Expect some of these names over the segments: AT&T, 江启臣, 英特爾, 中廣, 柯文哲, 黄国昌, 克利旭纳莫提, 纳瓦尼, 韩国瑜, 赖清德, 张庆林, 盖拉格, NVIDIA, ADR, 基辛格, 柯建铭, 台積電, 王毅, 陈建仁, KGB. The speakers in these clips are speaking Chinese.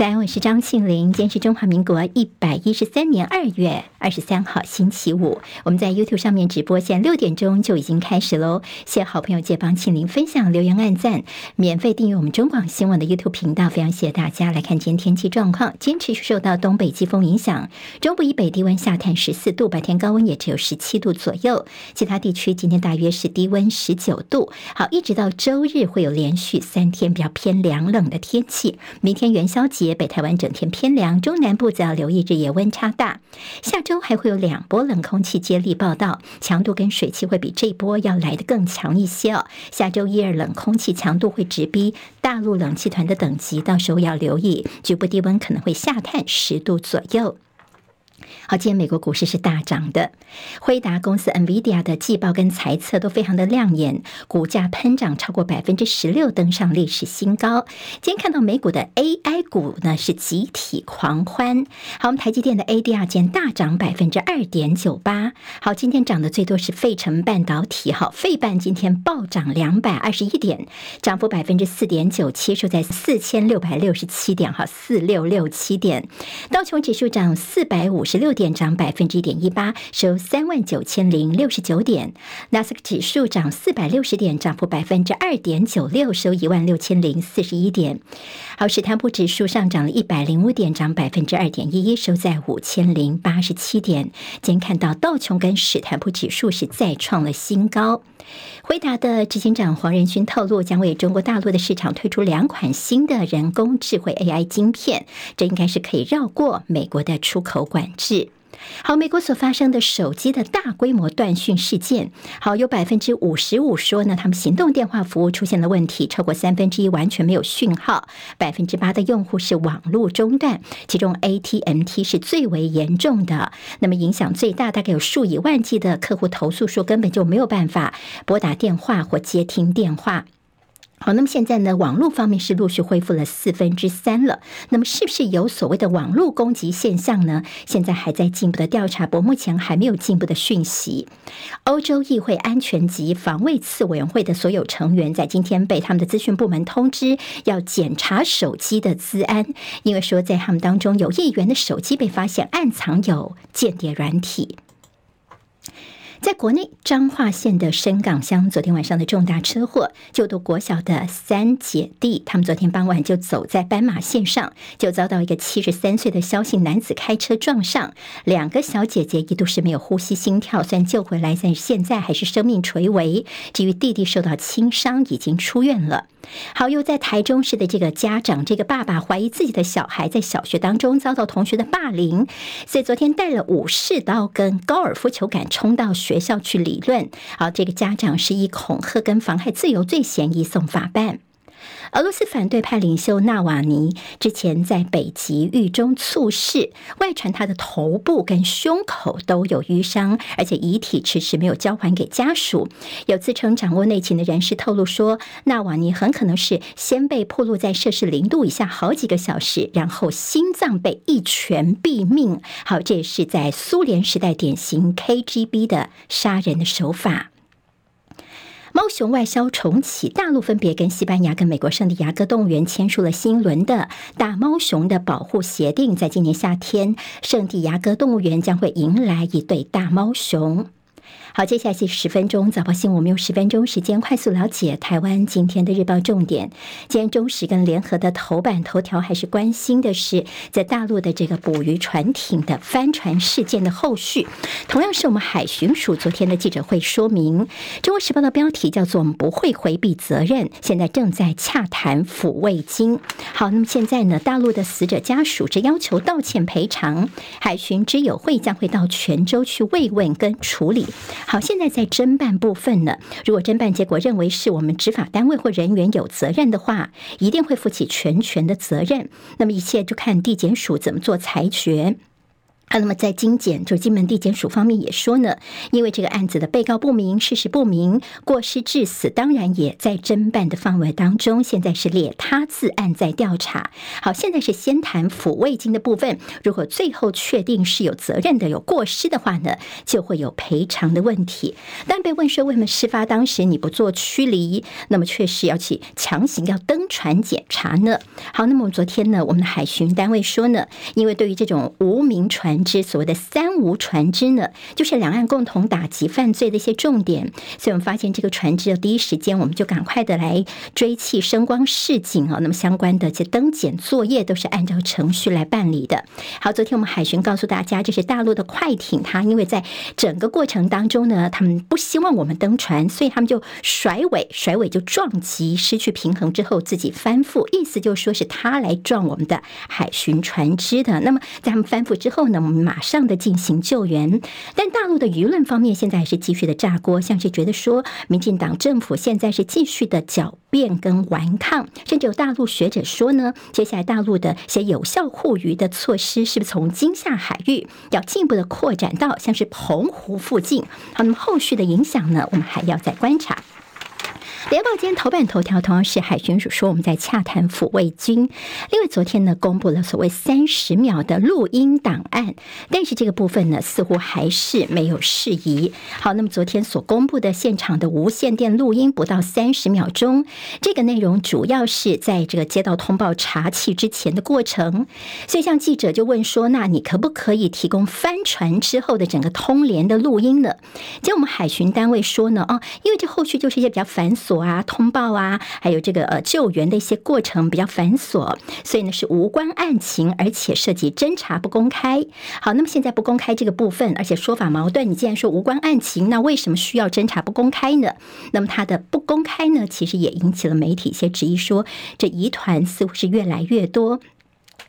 早安，我是张庆林，今天是中华民国113年2月23号星期五，我们在 YouTube 上面直播，现在6点钟就已经开始喽。谢谢好朋友借帮庆林分享、留言、按赞，免费订阅我们中广新闻的 YouTube 频道，非常谢谢大家。来看今天天气状况，今天持续受到东北季风影响，中部以北低温下探14度，白天高温也只有17度左右，其他地区今天大约是低温19度。好，一直到周日会有连续3天比较偏凉冷的天气，明天元宵节北台湾整天偏凉，中南部只要留意日夜温差大。下周还会有2波冷空气接力报道，强度跟水汽会比这波要来得更强一些哦。下周一、二冷空气强度会直逼大陆冷气团的等级，到时候要留意，局部低温可能会下探10度左右。好，今天美国股市是大涨的，辉达公司 NVIDIA 的季报跟财测都非常的亮眼，股价喷涨超过 16%， 登上历史新高。今天看到美股的 AI 股呢是集体狂欢。好，我们台积电的 ADR 今天大涨 2.98%。 好，今天涨的最多是费城半导体，好，费半今天暴涨221点，涨幅 4.97%， 收在4667点，好，4667点。道琼指数涨456点，涨 1.18%， 收 39,069 点。纳斯达克指数涨460点，涨幅 2.96%， 收 16,041 点。好，史坦普指数上涨了105点，涨 2.11%， 收在 5,087 点。今天看到道琼跟史坦普指数是再创了新高。辉达的执行长黄仁勋透露，将为中国大陆的市场推出2款新的人工智慧 AI 晶片，这应该是可以绕过美国的出口管制。好，美国所发生的手机的大规模断讯事件，好，有 55% 说呢，他们行动电话服务出现了问题，超过1/3完全没有讯号， 8% 的用户是网络中断，其中 AT&T 是最为严重的，那么影响最大，大概有数以万计的客户投诉说根本就没有办法拨打电话或接听电话。好，那么现在呢，网络方面是陆续恢复了3/4了，那么是不是有所谓的网络攻击现象呢？现在还在进一步的调查，目前还没有进一步的讯息。欧洲议会安全及防卫次委员会的所有成员在今天被他们的咨询部门通知，要检查手机的资安，因为说在他们当中有议员的手机被发现暗藏有间谍软体。在国内，彰化县的深港乡昨天晚上的重大车祸，就读国小的3姐弟，他们昨天傍晚就走在斑马线上，就遭到一个73岁的萧姓男子开车撞上，2个小姐姐一度是没有呼吸心跳，虽然救回来，但是现在还是生命垂危。至于弟弟受到轻伤，已经出院了。好，又在台中市的这个家长，这个爸爸怀疑自己的小孩在小学当中遭到同学的霸凌，所以昨天带了武士刀跟高尔夫球杆冲到学校去理论。好，这个家长是以恐吓跟妨害自由罪嫌疑送法办。俄罗斯反对派领袖纳瓦尼之前在北极狱中猝逝，外传他的头部跟胸口都有淤伤，而且遗体迟迟没有交还给家属。有自称掌握内情的人士透露说，纳瓦尼很可能是先被暴露在摄氏0度以下好几个小时，然后心脏被一拳毙命。好，这也是在苏联时代典型 KGB 的杀人的手法。猫熊外销重启，大陆分别跟西班牙跟美国圣地亚哥动物园签署了新一轮的大猫熊的保护协定，在今年夏天，圣地亚哥动物园将会迎来一对大猫熊。好，接下来是10分钟早报新闻，我们用10分钟时间快速了解台湾今天的日报重点。今天中时跟联合的头版头条还是关心的是在大陆的这个捕鱼船艇的翻船事件的后续，同样是我们海巡署昨天的记者会说明。中国时报的标题叫做我们不会回避责任，现在正在洽谈抚慰金。好，那么现在呢，大陆的死者家属只要求道歉赔偿，海巡之友会将会到泉州去慰问跟处理。好，现在在侦办部分呢，如果侦办结果认为是我们执法单位或人员有责任的话，一定会负起全权的责任，那么一切就看地检署怎么做裁决。那么在金检就金门地检署方面也说呢，因为这个案子的被告不明，事实不明，过失致死当然也在侦办的范围当中，现在是列他自案在调查。好，现在是先谈抚慰金的部分，如果最后确定是有责任的，有过失的话呢，就会有赔偿的问题。但被问说为什么事发当时你不做驱离，那么确实要去强行要登船检查呢？好，那么昨天呢，我们的海巡单位说呢，因为对于这种无名船之所谓的三无船只呢，就是两岸共同打击犯罪的一些重点，所以我们发现这个船只的第一时间，我们就赶快的来追缉声光示警啊。那么相关的这登检作业都是按照程序来办理的。好，昨天我们海巡告诉大家，这是大陆的快艇，它因为在整个过程当中呢，他们不希望我们登船，所以他们就甩尾就撞击，失去平衡之后自己翻覆，意思就是说是他来撞我们的海巡船只的。那么在他们翻覆之后呢，马上的进行救援。但大陆的舆论方面现在还是继续的炸锅，像是觉得说民进党政府现在是继续的狡辩跟顽抗，甚至有大陆学者说呢，接下来大陆的一些有效护渔的措施是不是从金厦海域要进一步的扩展到像是澎湖附近。好，那么后续的影响呢，我们还要再观察。联报今天头版头条同样是海巡署说我们在洽谈抚慰金，因为昨天呢公布了所谓30秒的录音档案，但是这个部分呢似乎还是没有释宜。好，那么昨天所公布的现场的无线电录音不到30秒钟，这个内容主要是在这个接到通报查缉之前的过程，所以像记者就问说，那你可不可以提供翻船之后的整个通联的录音呢？结果我们海巡单位说呢，因为这后续就是一些比较繁琐啊、通报啊，还有这个救援的一些过程比较繁琐，所以呢是无关案情，而且涉及侦查不公开。好，那么现在不公开这个部分，而且说法矛盾，你既然说无关案情，那为什么需要侦查不公开呢？那么它的不公开呢，其实也引起了媒体一些质疑，说这疑团似乎是越来越多。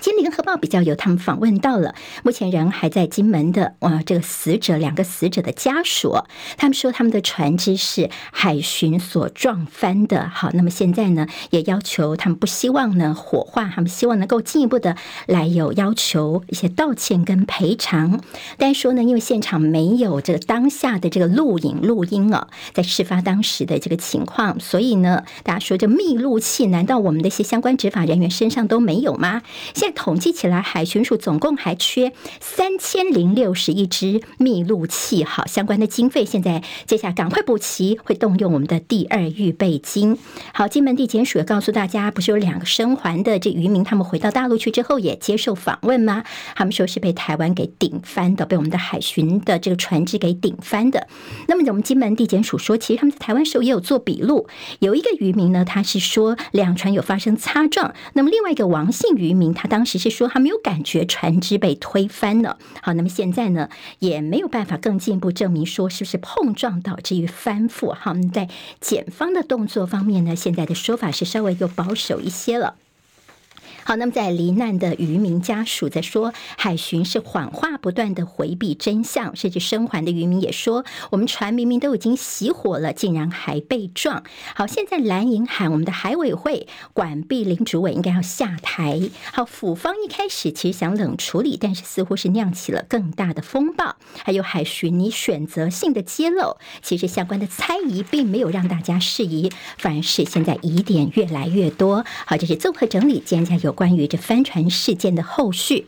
今天联合报比较有他们访问到了目前人还在金门的这个死者，两个死者的家属，他们说他们的船只是海巡所撞翻的。好，那么现在呢也要求他们不希望呢火化，他们希望能够进一步的来有要求一些道歉跟赔偿。但是说呢，因为现场没有这个当下的这个录影录音在事发当时的这个情况，所以呢大家说这密录器难道我们的一些相关执法人员身上都没有吗？现在统计起来，海巡署总共还缺3061支密录器。好，相关的经费现在接下来赶快补齐，会动用我们的第二预备金。好，金门地检署也告诉大家，不是有两个生还的这渔民，他们回到大陆去之后也接受访问吗？他们说是被台湾给顶翻的，被我们的海巡的这个船只给顶翻的。那么我们金门地检署说，其实他们在台湾时候也有做笔录，有一个渔民呢，他是说两船有发生擦撞，那么另外一个王姓渔民他当时是说他没有感觉船只被推翻了。好，那么现在呢也没有办法更进一步证明说是不是碰撞导致于翻覆。好，在检方的动作方面呢，现在的说法是稍微又保守一些了。好，那么在罹难的渔民家属在说，海巡是谎话不断的回避真相，甚至生还的渔民也说，我们船明明都已经熄火了，竟然还被撞。好，现在蓝营喊我们的海委会管碧玲主委应该要下台。好，府方一开始其实想冷处理，但是似乎是酿起了更大的风暴。还有海巡你选择性的揭露，其实相关的猜疑并没有让大家释疑，反而是现在疑点越来越多。好，这是综合整理今天有关于这帆船事件的后续。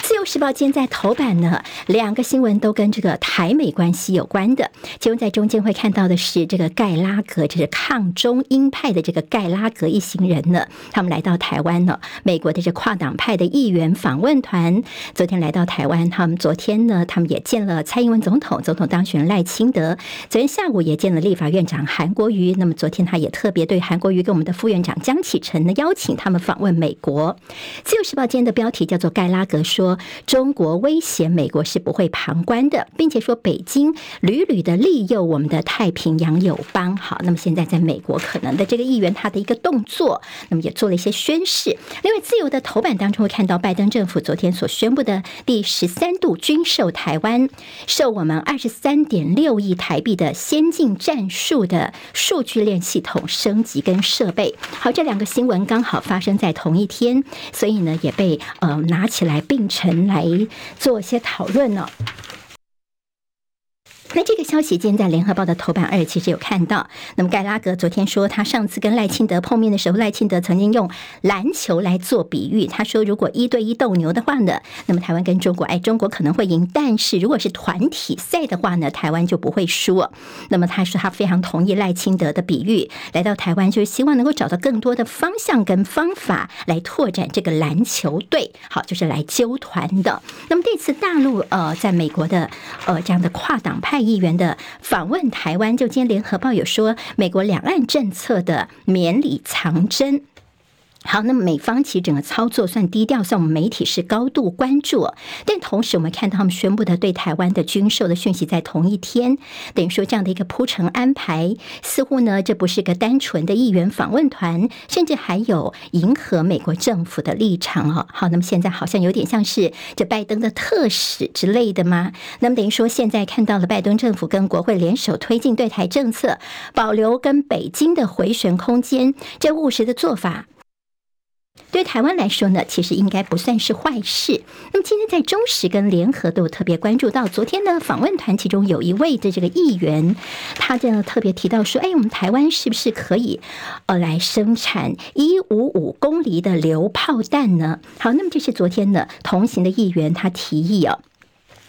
自由时报今天在头版呢，两个新闻都跟这个台美关系有关的。其中在中间会看到的是这个盖拉格，这是抗中鹰派的这个盖拉格一行人呢，他们来到台湾呢，美国的这跨党派的议员访问团昨天来到台湾，他们昨天呢，他们也见了蔡英文总统，总统当选赖清德，昨天下午也见了立法院长韩国瑜，那么昨天他也特别对韩国瑜跟我们的副院长江启臣呢邀请他们访问美国。自由时报今天的标题叫做盖拉格说中国威胁美国是不会旁观的，并且说北京屡屡的利诱我们的太平洋友邦。好，那么现在在美国可能的这个议员他的一个动作，那么也做了一些宣示。另外自由的头版当中会看到拜登政府昨天所宣布的第13度军售台湾，售我们23.6亿台币的先进战术的数据链系统升级跟设备。好，这两个新闻刚好发生在同一天。间，所以呢也被拿起来并陈来做一些讨论了。那这个消息今天在联合报的头版2其实有看到，那么盖拉格昨天说，他上次跟赖清德碰面的时候，赖清德曾经用篮球来做比喻，他说如果1对1斗牛的话呢，那么台湾跟中国，中国可能会赢，但是如果是团体赛的话呢，台湾就不会输。那么他说他非常同意赖清德的比喻，来到台湾就是希望能够找到更多的方向跟方法来拓展这个篮球队，好，就是来纠团的。那么这次大陆在美国的这样的跨党派议员的访问台湾，就今天联合报有说美国两岸政策的绵里藏针。好，那么美方其实整个操作算低调，算我们媒体是高度关注，但同时我们看到他们宣布的对台湾的军售的讯息在同一天，等于说这样的一个铺陈安排，似乎呢这不是个单纯的议员访问团，甚至还有迎合美国政府的立场哦。好，那么现在好像有点像是这拜登的特使之类的吗？那么等于说现在看到了拜登政府跟国会联手推进对台政策，保留跟北京的回旋空间，这务实的做法对台湾来说呢，其实应该不算是坏事。那么今天在中时跟联合都有特别关注到，昨天呢访问团其中有一位的这个议员，他呢特别提到说，我们台湾是不是可以来生产155公里的榴炮弹呢？好，那么这是昨天呢同行的议员他提议哦。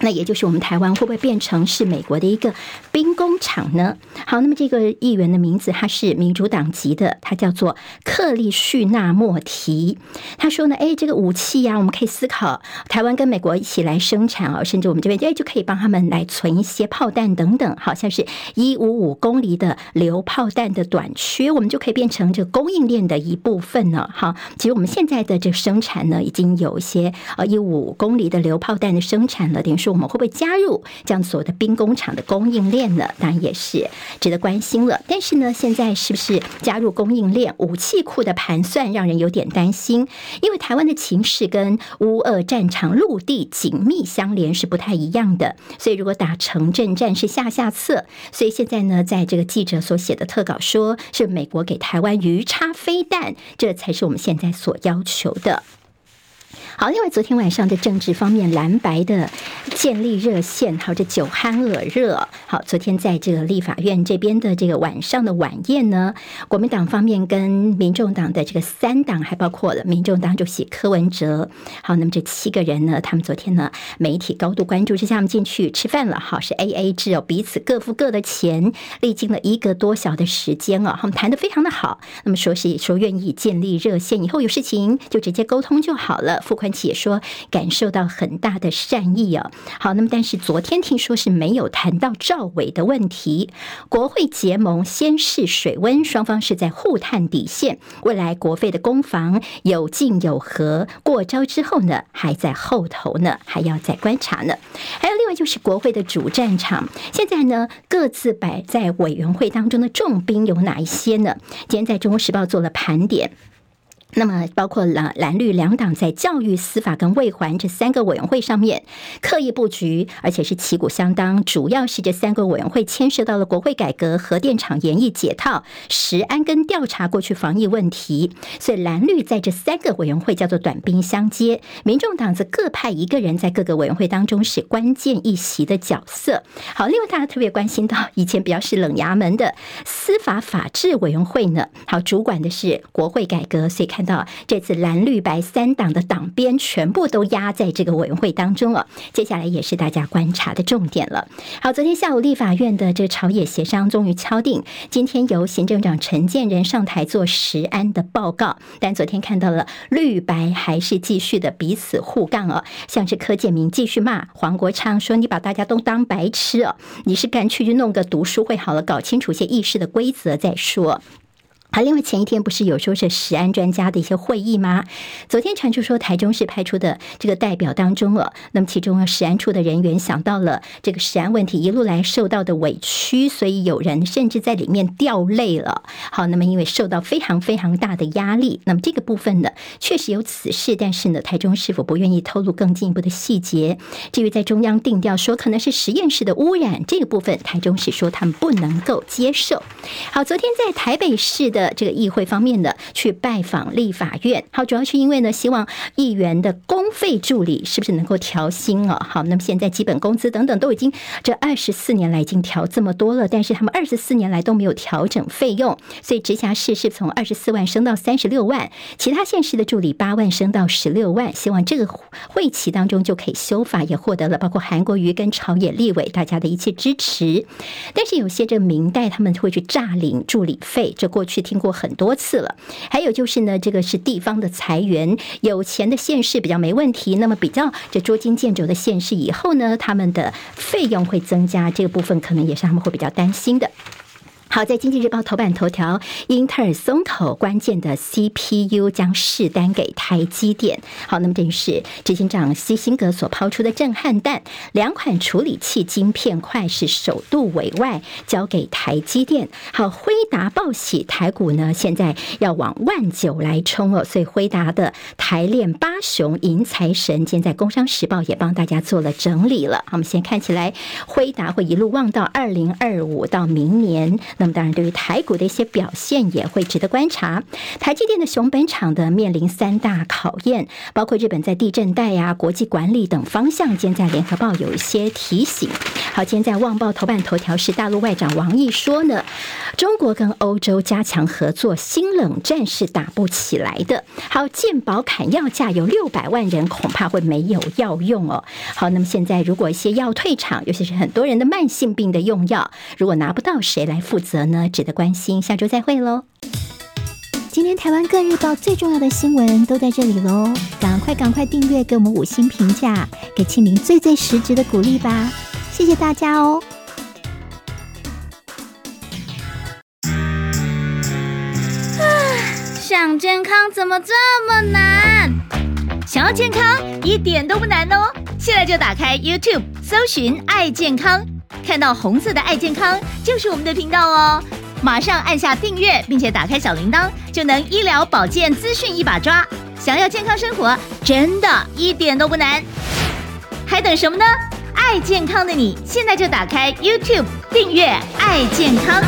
那也就是我们台湾会不会变成是美国的一个兵工厂呢？好，那么这个议员的名字他是民主党籍的，他叫做克利旭纳莫提。他说呢，这个武器啊，我们可以思考台湾跟美国一起来生产哦，甚至我们这边就可以帮他们来存一些炮弹等等，好像是155公里的榴炮弹的短缺，我们就可以变成这个供应链的一部分了。好，其实我们现在的这个生产呢，已经有一些155公里的榴炮弹的生产了，等于说我们会不会加入这样所谓的兵工厂的供应链呢？当然也是值得关心了。但是呢，现在是不是加入供应链武器库的盘算让人有点担心，因为台湾的情势跟乌俄战场陆地紧密相连是不太一样的，所以如果打城镇战是下策。所以现在呢，在这个记者所写的特稿说，是美国给台湾鱼叉飞弹，这才是我们现在所要求的。好，另外昨天晚上的政治方面，蓝白的建立热线，还有这酒酣耳热。好，昨天在这个立法院这边的这个晚上的晚宴呢，国民党方面跟民众党的这个三党，还包括了民众党主席柯文哲。好，那么这7个人呢，他们昨天呢媒体高度关注之下，他们进去吃饭了。好，是 AA 制哦，彼此各付各的钱，历经了1个多小时的时间哦，他们谈得非常的好。那么说愿意建立热线，以后有事情就直接沟通就好了。傅宽也说感受到很大的善意哦。好，那么但是昨天听说是没有谈到赵伟的问题，国会结盟先试水温，双方是在互探底线，未来国费的攻防有进有合，过招之后呢还在后头呢，还要再观察呢。还有另外就是国会的主战场，现在呢各自摆在委员会当中的重兵有哪一些呢？今天在中国时报做了盘点，那么包括蓝绿两党在教育、司法跟卫环这3个委员会上面刻意布局，而且是旗鼓相当，主要是这3个委员会牵涉到了国会改革、核电厂延役解套、食安跟调查过去防疫问题，所以蓝绿在这3个委员会叫做短兵相接。民众党则各派1个人在各个委员会当中是关键一席的角色。好，另外大家特别关心到以前比较是冷衙门的司法法制委员会呢，好，主管的是国会改革，所以看到这次蓝绿白3党的党鞭全部都压在这个委员会当中哦，接下来也是大家观察的重点了。好，昨天下午立法院的这个朝野协商终于敲定，今天由行政长陈建仁上台做食安的报告，但昨天看到了绿白还是继续的彼此互杠哦，像是柯建铭继续骂黄国昌说你把大家都当白痴哦，你是干脆去弄个读书会好了，搞清楚一些议事的规则再说。另外前一天不是有说是食安专家的一些会议吗？昨天传出说台中市派出的这个代表当中那么其中食安处的人员想到了这个食安问题一路来受到的委屈，所以有人甚至在里面掉泪了。好，那么因为受到非常非常大的压力，那么这个部分呢确实有此事，但是呢台中市府不愿意透露更进一步的细节。至于在中央定调说可能是实验室的污染这个部分，台中市说他们不能够接受。好，昨天在台北市的的这个议会方面的去拜访立法院。好，主要是因为呢，希望议员的公费助理是不是能够调薪哦。好，那么现在基本工资等等都已经这24年来已经调这么多了，但是他们24年来都没有调整费用，所以直辖市是从24万升到36万，其他县市的助理8万升到16万。希望这个会期当中就可以修法，也获得了包括韩国瑜跟朝野立委大家的一切支持。但是有些这民代他们会去诈领助理费，这过去听过很多次了。还有就是呢，这个是地方的财源，有钱的县市比较没问题，那么比较这捉襟见肘的县市以后呢，他们的费用会增加，这个部分可能也是他们会比较担心的。好，在经济日报头版头条，英特尔松口关键的 CPU 将试单给台积电。好，那么这是执行长基辛格所抛出的震撼弹，两款处理器晶片块是首度委外交给台积电。好，辉达报喜，台股呢现在要往19,000来冲哦，所以辉达的台链八雄迎财神，今天在工商时报也帮大家做了整理了。我们先看起来辉达会一路望到2025到明年，那么当然对于台股的一些表现也会值得观察。台积电的熊本厂的面临3大考验，包括日本在地震带啊、国际管理等方向，今天在联合报有一些提醒。好，今天在旺报头版头条是大陆外长王毅说呢，中国跟欧洲加强合作，新冷战是打不起来的。好，健保砍药价，有600万人恐怕会没有药用哦。好，那么现在如果一些药退场，尤其是很多人的慢性病的用药，如果拿不到谁来负责呢？值得关心。下周再会喽！今天台湾各日报最重要的新闻都在这里喽，赶快订阅，给我们5星评价，给庆林最实质的鼓励吧！谢谢大家哦。啊，想健康怎么这么难？想要健康一点都不难哦！现在就打开 YouTube， 搜寻“爱健康”。看到红色的爱健康就是我们的频道哦，马上按下订阅，并且打开小铃铛，就能医疗保健资讯一把抓。想要健康生活，真的一点都不难，还等什么呢？爱健康的你，现在就打开 YouTube 订阅爱健康。